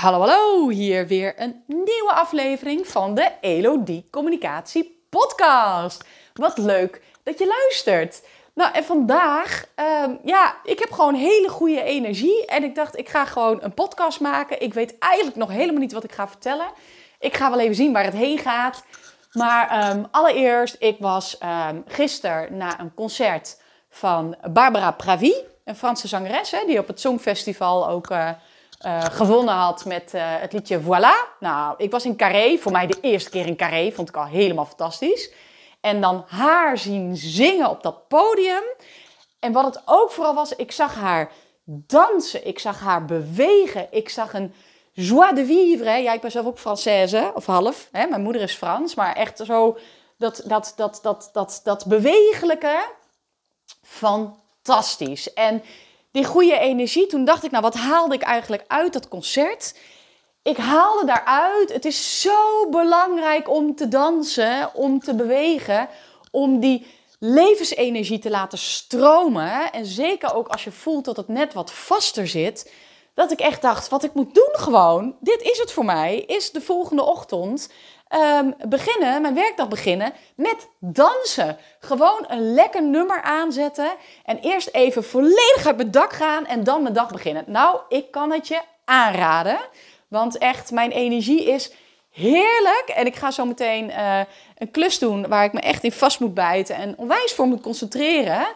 Hallo, hier weer een nieuwe aflevering van de Elodie Communicatie Podcast. Wat leuk dat je luistert. Nou, en vandaag, ik heb gewoon hele goede energie. En ik dacht, ik ga gewoon een podcast maken. Ik weet eigenlijk nog helemaal niet wat ik ga vertellen. Ik ga wel even zien waar het heen gaat. Maar allereerst, ik was gisteren na een concert van Barbara Pravi, een Franse zangeres, hè, die op het Songfestival ook gewonnen had met het liedje Voilà. Nou, ik was in Carré. Voor mij de eerste keer in Carré. Vond ik al helemaal fantastisch. En dan haar zien zingen op dat podium. En wat het ook vooral was, ik zag haar dansen. Ik zag haar bewegen. Ik zag een joie de vivre. Hè. Ja, ik ben zelf ook Française, of half. Hè. Mijn moeder is Frans. Maar echt zo dat bewegelijke. Fantastisch. En die goede energie, toen dacht ik, nou wat haalde ik eigenlijk uit dat concert? Ik haalde daaruit, het is zo belangrijk om te dansen, om te bewegen, om die levensenergie te laten stromen. En zeker ook als je voelt dat het net wat vaster zit, dat ik echt dacht, wat ik moet doen gewoon, dit is het voor mij, is de volgende ochtend mijn werkdag beginnen met dansen. Gewoon een lekker nummer aanzetten en eerst even volledig uit mijn dak gaan en dan mijn dag beginnen. Nou, ik kan het je aanraden, want echt, mijn energie is heerlijk. En ik ga zo meteen een klus doen waar ik me echt in vast moet bijten en onwijs voor moet concentreren.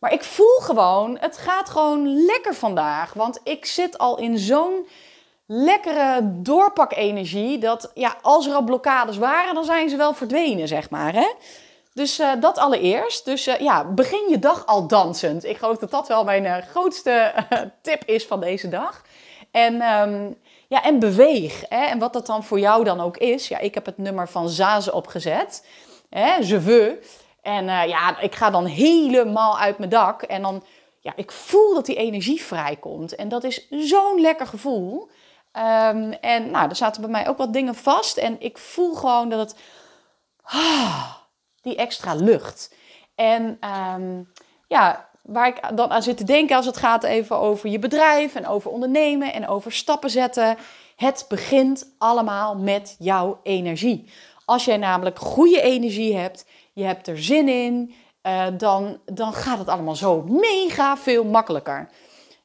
Maar ik voel gewoon, het gaat gewoon lekker vandaag, want ik zit al in zo'n lekkere doorpak-energie, dat ja, als er al blokkades waren, dan zijn ze wel verdwenen, zeg maar. Hè? Dus dat allereerst. Dus begin je dag al dansend. Ik geloof dat dat wel mijn grootste tip is van deze dag. En beweeg. Hè? En wat dat dan voor jou dan ook is. Ja, ik heb het nummer van Zazen opgezet. Hè? Zevu. En ik ga dan helemaal uit mijn dak. En dan, ja, ik voel dat die energie vrijkomt. En dat is zo'n lekker gevoel. Er zaten bij mij ook wat dingen vast. En ik voel gewoon dat het... die extra lucht. En waar ik dan aan zit te denken als het gaat even over je bedrijf en over ondernemen en over stappen zetten. Het begint allemaal met jouw energie. Als jij namelijk goede energie hebt, je hebt er zin in, dan gaat het allemaal zo mega veel makkelijker.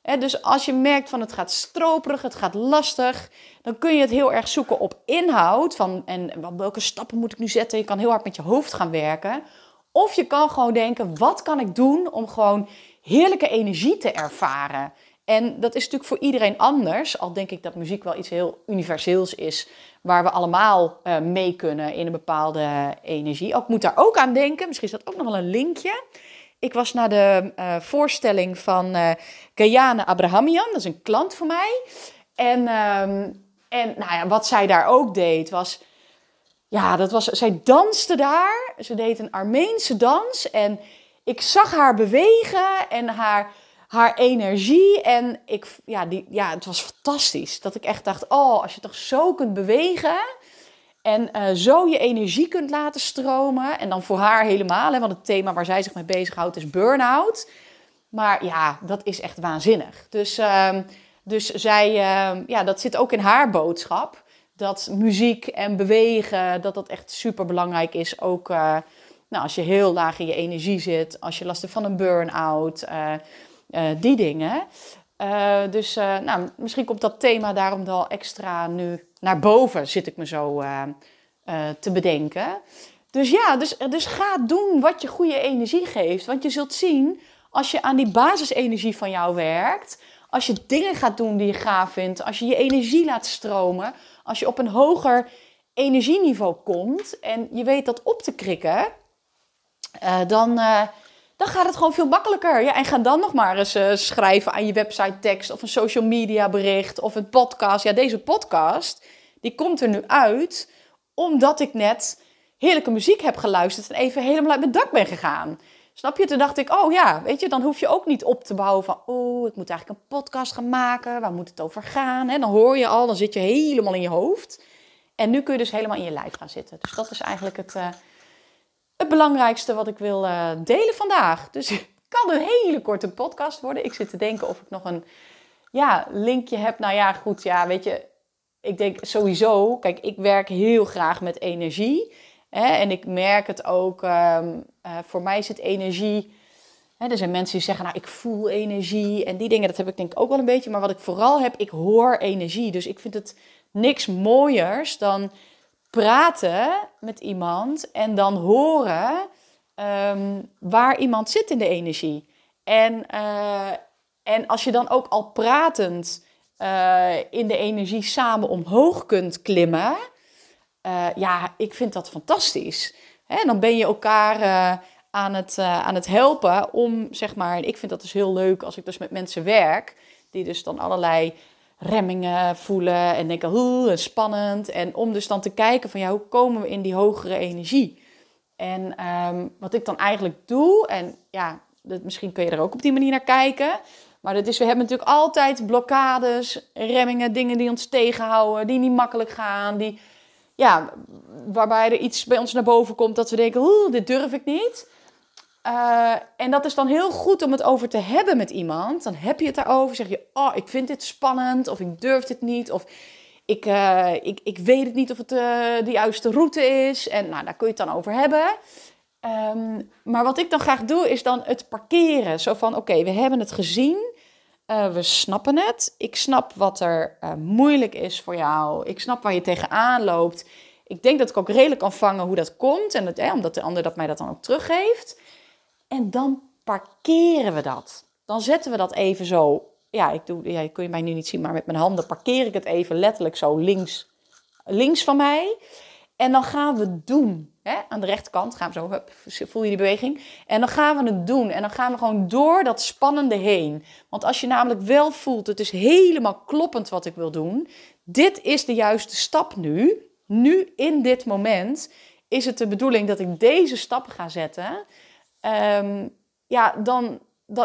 He, dus als je merkt van het gaat stroperig, het gaat lastig, dan kun je het heel erg zoeken op inhoud. En welke stappen moet ik nu zetten? Je kan heel hard met je hoofd gaan werken. Of je kan gewoon denken, wat kan ik doen om gewoon heerlijke energie te ervaren? En dat is natuurlijk voor iedereen anders. Al denk ik dat muziek wel iets heel universeels is, waar we allemaal mee kunnen in een bepaalde energie. Ik moet daar ook aan denken. Misschien is dat ook nog wel een linkje. Ik was naar de voorstelling van Gayane Abrahamian. Dat is een klant van mij. En wat zij daar ook deed was... Ja, zij danste daar. Ze deed een Armeense dans. En ik zag haar bewegen en haar energie. En het was fantastisch. Dat ik echt dacht, oh, als je toch zo kunt bewegen... En zo je energie kunt laten stromen. En dan voor haar helemaal. Hè, want het thema waar zij zich mee bezighoudt is burn-out. Maar ja, dat is echt waanzinnig. Dus zij, dat zit ook in haar boodschap. Dat muziek en bewegen, dat echt super belangrijk is. Ook als je heel laag in je energie zit. Als je last hebt van een burn-out. Die dingen. Misschien komt dat thema daarom wel extra nu naar boven, zit ik me zo te bedenken. Dus ga doen wat je goede energie geeft. Want je zult zien, als je aan die basisenergie van jou werkt, als je dingen gaat doen die je gaaf vindt, als je je energie laat stromen, als je op een hoger energieniveau komt en je weet dat op te krikken, dan gaat het gewoon veel makkelijker. Ja, en ga dan nog maar eens schrijven aan je website tekst of een social media bericht of een podcast. Ja, deze podcast, die komt er nu uit omdat ik net heerlijke muziek heb geluisterd en even helemaal uit mijn dak ben gegaan. Snap je? Toen dacht ik, oh ja, weet je, dan hoef je ook niet op te bouwen van, oh, ik moet eigenlijk een podcast gaan maken. Waar moet het over gaan? En dan hoor je al, dan zit je helemaal in je hoofd. En nu kun je dus helemaal in je lijf gaan zitten. Dus dat is eigenlijk het belangrijkste wat ik wil delen vandaag. Dus het kan een hele korte podcast worden. Ik zit te denken of ik nog een linkje heb. Nou ja, goed, ja, weet je, Ik denk sowieso, kijk, ik werk heel graag met energie. Hè, en ik merk het ook, voor mij zit energie... Hè, er zijn mensen die zeggen, nou, ik voel energie en die dingen, dat heb ik denk ik ook wel een beetje. Maar wat ik vooral heb, ik hoor energie. Dus ik vind het niks mooiers dan praten met iemand en dan horen waar iemand zit in de energie. En als je dan ook al pratend in de energie samen omhoog kunt klimmen, ja, ik vind dat fantastisch. Hè, dan ben je elkaar aan het helpen om, zeg maar, en ik vind dat dus heel leuk als ik dus met mensen werk, die dus dan allerlei remmingen voelen en denken, hoe spannend. En om dus dan te kijken van, ja, hoe komen we in die hogere energie? En wat ik dan eigenlijk doe, en ja, misschien kun je er ook op die manier naar kijken, maar dat is, we hebben natuurlijk altijd blokkades, remmingen, dingen die ons tegenhouden, die niet makkelijk gaan, die, ja, waarbij er iets bij ons naar boven komt dat we denken, dit durf ik niet. En dat is dan heel goed om het over te hebben met iemand. Dan heb je het daarover, zeg je, oh, ik vind dit spannend, of ik durf dit niet, of ik weet het niet of het de juiste route is. En nou, daar kun je het dan over hebben. Maar wat ik dan graag doe, is dan het parkeren. Zo van, oké, we hebben het gezien, we snappen het. Ik snap wat er moeilijk is voor jou. Ik snap waar je tegenaan loopt. Ik denk dat ik ook redelijk kan vangen hoe dat komt. En dat, omdat de ander dat mij dat dan ook teruggeeft. En dan parkeren we dat. Dan zetten we dat even zo. Ja, kun je mij nu niet zien, maar met mijn handen parkeer ik het even letterlijk zo links van mij. En dan gaan we het doen. Hè? Aan de rechterkant gaan we zo, hup, voel je die beweging? En dan gaan we het doen. En dan gaan we gewoon door dat spannende heen. Want als je namelijk wel voelt, het is helemaal kloppend wat ik wil doen. Dit is de juiste stap nu. Nu, in dit moment, is het de bedoeling dat ik deze stap ga zetten. Dan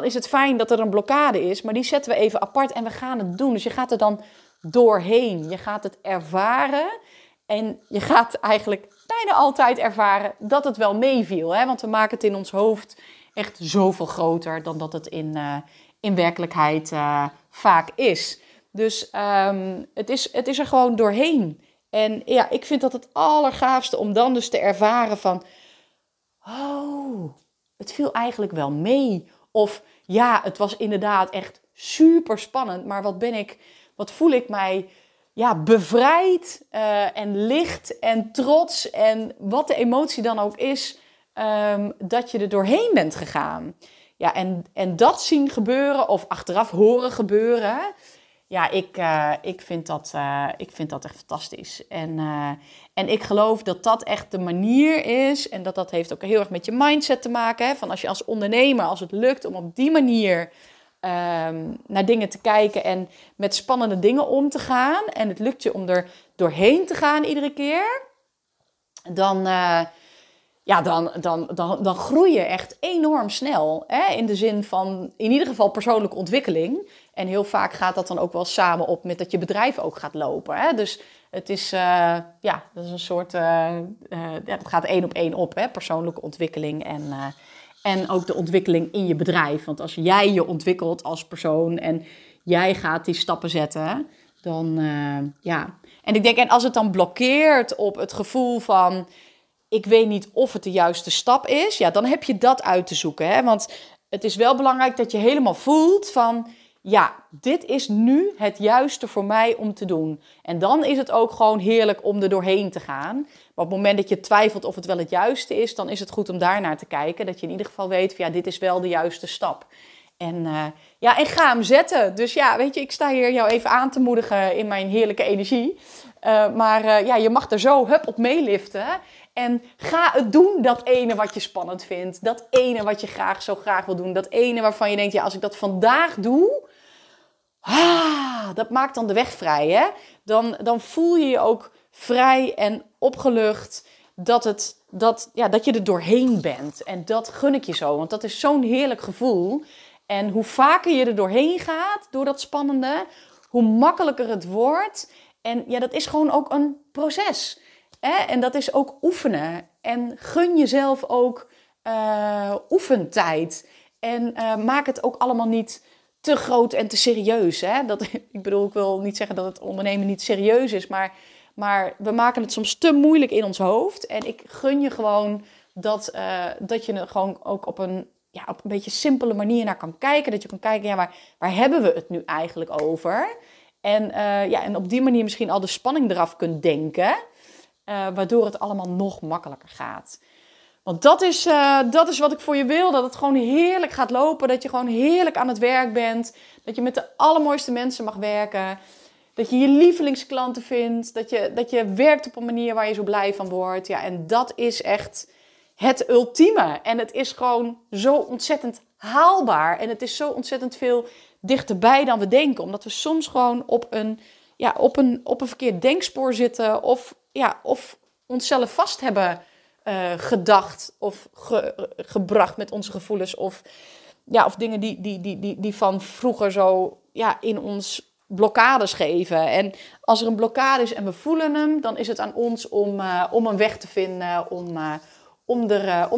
is het fijn dat er een blokkade is, maar die zetten we even apart en we gaan het doen. Dus je gaat er dan doorheen, je gaat het ervaren en je gaat eigenlijk bijna altijd ervaren dat het wel meeviel. Hè? Want we maken het in ons hoofd echt zoveel groter dan dat het in werkelijkheid vaak is. Dus het is er gewoon doorheen. En ja, ik vind dat het allergaafste om dan dus te ervaren van, oh, het viel eigenlijk wel mee. Of ja, het was inderdaad echt super spannend, maar wat voel ik mij, ja, bevrijd en licht en trots. En wat de emotie dan ook is, dat je er doorheen bent gegaan. Ja, en dat zien gebeuren of achteraf horen gebeuren. Ja, ik vind dat echt fantastisch. En ik geloof dat dat echt de manier is. En dat heeft ook heel erg met je mindset te maken. Hè? Van als je als ondernemer, als het lukt om op die manier naar dingen te kijken en met spannende dingen om te gaan. En het lukt je om er doorheen te gaan iedere keer. Dan groei je echt enorm snel. Hè? In de zin van, in ieder geval, persoonlijke ontwikkeling. En heel vaak gaat dat dan ook wel samen op met dat je bedrijf ook gaat lopen. Hè? Dus het is, dat is een soort, dat gaat 1 op 1 op. Hè? Persoonlijke ontwikkeling en ook de ontwikkeling in je bedrijf. Want als jij je ontwikkelt als persoon en jij gaat die stappen zetten, dan, En ik denk, en als het dan blokkeert op het gevoel van, ik weet niet of het de juiste stap is, ja, dan heb je dat uit te zoeken. Hè? Want het is wel belangrijk dat je helemaal voelt van, ja, dit is nu het juiste voor mij om te doen. En dan is het ook gewoon heerlijk om er doorheen te gaan. Maar op het moment dat je twijfelt of het wel het juiste is, dan is het goed om daarnaar te kijken. Dat je in ieder geval weet van, ja, dit is wel de juiste stap. En ga hem zetten. Dus ja, weet je, ik sta hier jou even aan te moedigen in mijn heerlijke energie. Maar je mag er zo op meeliften. En ga het doen, dat ene wat je spannend vindt. Dat ene wat je zo graag wil doen. Dat ene waarvan je denkt, ja, als ik dat vandaag doe, dat maakt dan de weg vrij. Hè? Dan voel je je ook vrij en opgelucht dat je er doorheen bent. En dat gun ik je zo, want dat is zo'n heerlijk gevoel. En hoe vaker je er doorheen gaat, door dat spannende, hoe makkelijker het wordt. En ja, dat is gewoon ook een proces. Hè? En dat is ook oefenen. En gun jezelf ook oefentijd. En maak het ook allemaal niet te groot en te serieus. Hè? Ik bedoel, ik wil niet zeggen dat het ondernemen niet serieus is, maar we maken het soms te moeilijk in ons hoofd. En ik gun je gewoon dat je er gewoon ook op een beetje simpele manier naar kan kijken. Dat je kan kijken, ja, waar hebben we het nu eigenlijk over? En op die manier misschien al de spanning eraf kunt denken, waardoor het allemaal nog makkelijker gaat. Want dat is wat ik voor je wil, dat het gewoon heerlijk gaat lopen, dat je gewoon heerlijk aan het werk bent, dat je met de allermooiste mensen mag werken, dat je je lievelingsklanten vindt, dat je werkt op een manier waar je zo blij van wordt. Ja, en dat is echt het ultieme. En het is gewoon zo ontzettend haalbaar en het is zo ontzettend veel dichterbij dan we denken, omdat we soms gewoon op een verkeerd denkspoor zitten of onszelf vast hebben gedacht of gebracht met onze gevoelens of dingen die van vroeger zo in ons blokkades geven. En als er een blokkade is en we voelen hem, dan is het aan ons om een weg te vinden, om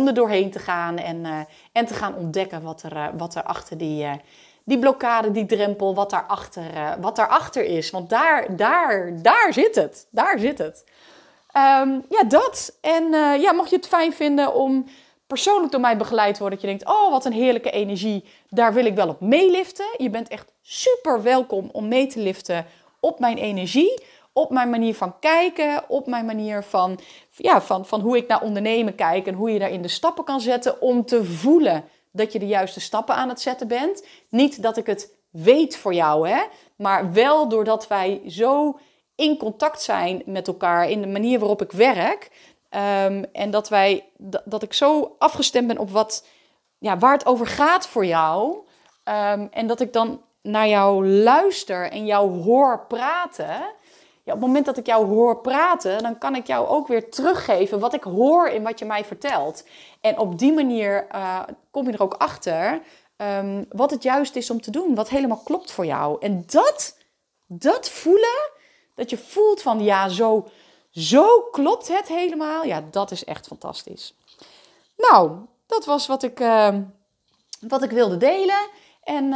er doorheen te gaan en te gaan ontdekken wat er achter die blokkade, die drempel, wat daarachter is. Want daar zit het. Daar zit het. Dat. En mocht je het fijn vinden om persoonlijk door mij begeleid te worden, dat je denkt, oh, wat een heerlijke energie, daar wil ik wel op meeliften. Je bent echt super welkom om mee te liften op mijn energie, op mijn manier van kijken, op mijn manier van hoe ik naar ondernemen kijk en hoe je daarin de stappen kan zetten om te voelen dat je de juiste stappen aan het zetten bent. Niet dat ik het weet voor jou, hè? Maar wel doordat wij zo in contact zijn met elkaar in de manier waarop ik werk. En dat ik zo afgestemd ben op waar het over gaat voor jou. En dat ik dan naar jou luister en jou hoor praten. Ja, op het moment dat ik jou hoor praten, dan kan ik jou ook weer teruggeven wat ik hoor in wat je mij vertelt. En op die manier kom je er ook achter wat het juist is om te doen. Wat helemaal klopt voor jou. En dat voelen, dat je voelt van ja, zo klopt het helemaal. Ja, dat is echt fantastisch. Nou, dat was wat ik wilde delen. En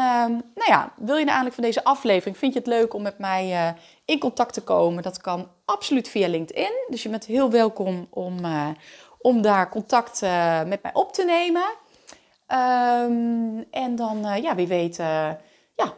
wil je na aanleiding van deze aflevering, vind je het leuk om met mij in contact te komen? Dat kan absoluut via LinkedIn. Dus je bent heel welkom om daar contact met mij op te nemen.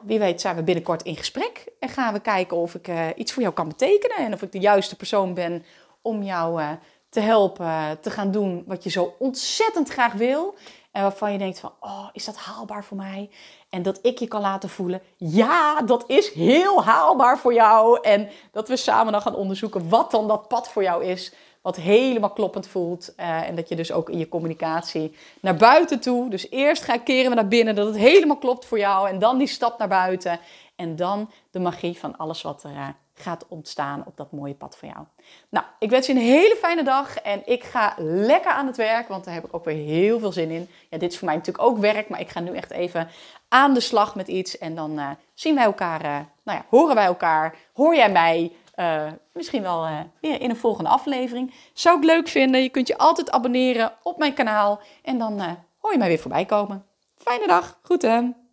Wie weet zijn we binnenkort in gesprek. En gaan we kijken of ik iets voor jou kan betekenen. En of ik de juiste persoon ben om jou te helpen te gaan doen wat je zo ontzettend graag wil. En waarvan je denkt van, oh, is dat haalbaar voor mij? En dat ik je kan laten voelen, ja, dat is heel haalbaar voor jou. En dat we samen dan gaan onderzoeken wat dan dat pad voor jou is. Wat helemaal kloppend voelt. En dat je dus ook in je communicatie naar buiten toe. Dus eerst keren we naar binnen dat het helemaal klopt voor jou. En dan die stap naar buiten. En dan de magie van alles wat er gaat ontstaan op dat mooie pad van jou. Nou, ik wens je een hele fijne dag. En ik ga lekker aan het werk, want daar heb ik ook weer heel veel zin in. Ja, dit is voor mij natuurlijk ook werk, maar ik ga nu echt even aan de slag met iets. En dan zien wij elkaar, horen wij elkaar, hoor jij mij. Misschien wel weer in een volgende aflevering. Zou ik leuk vinden. Je kunt je altijd abonneren op mijn kanaal. En dan hoor je mij weer voorbij komen. Fijne dag. Groeten.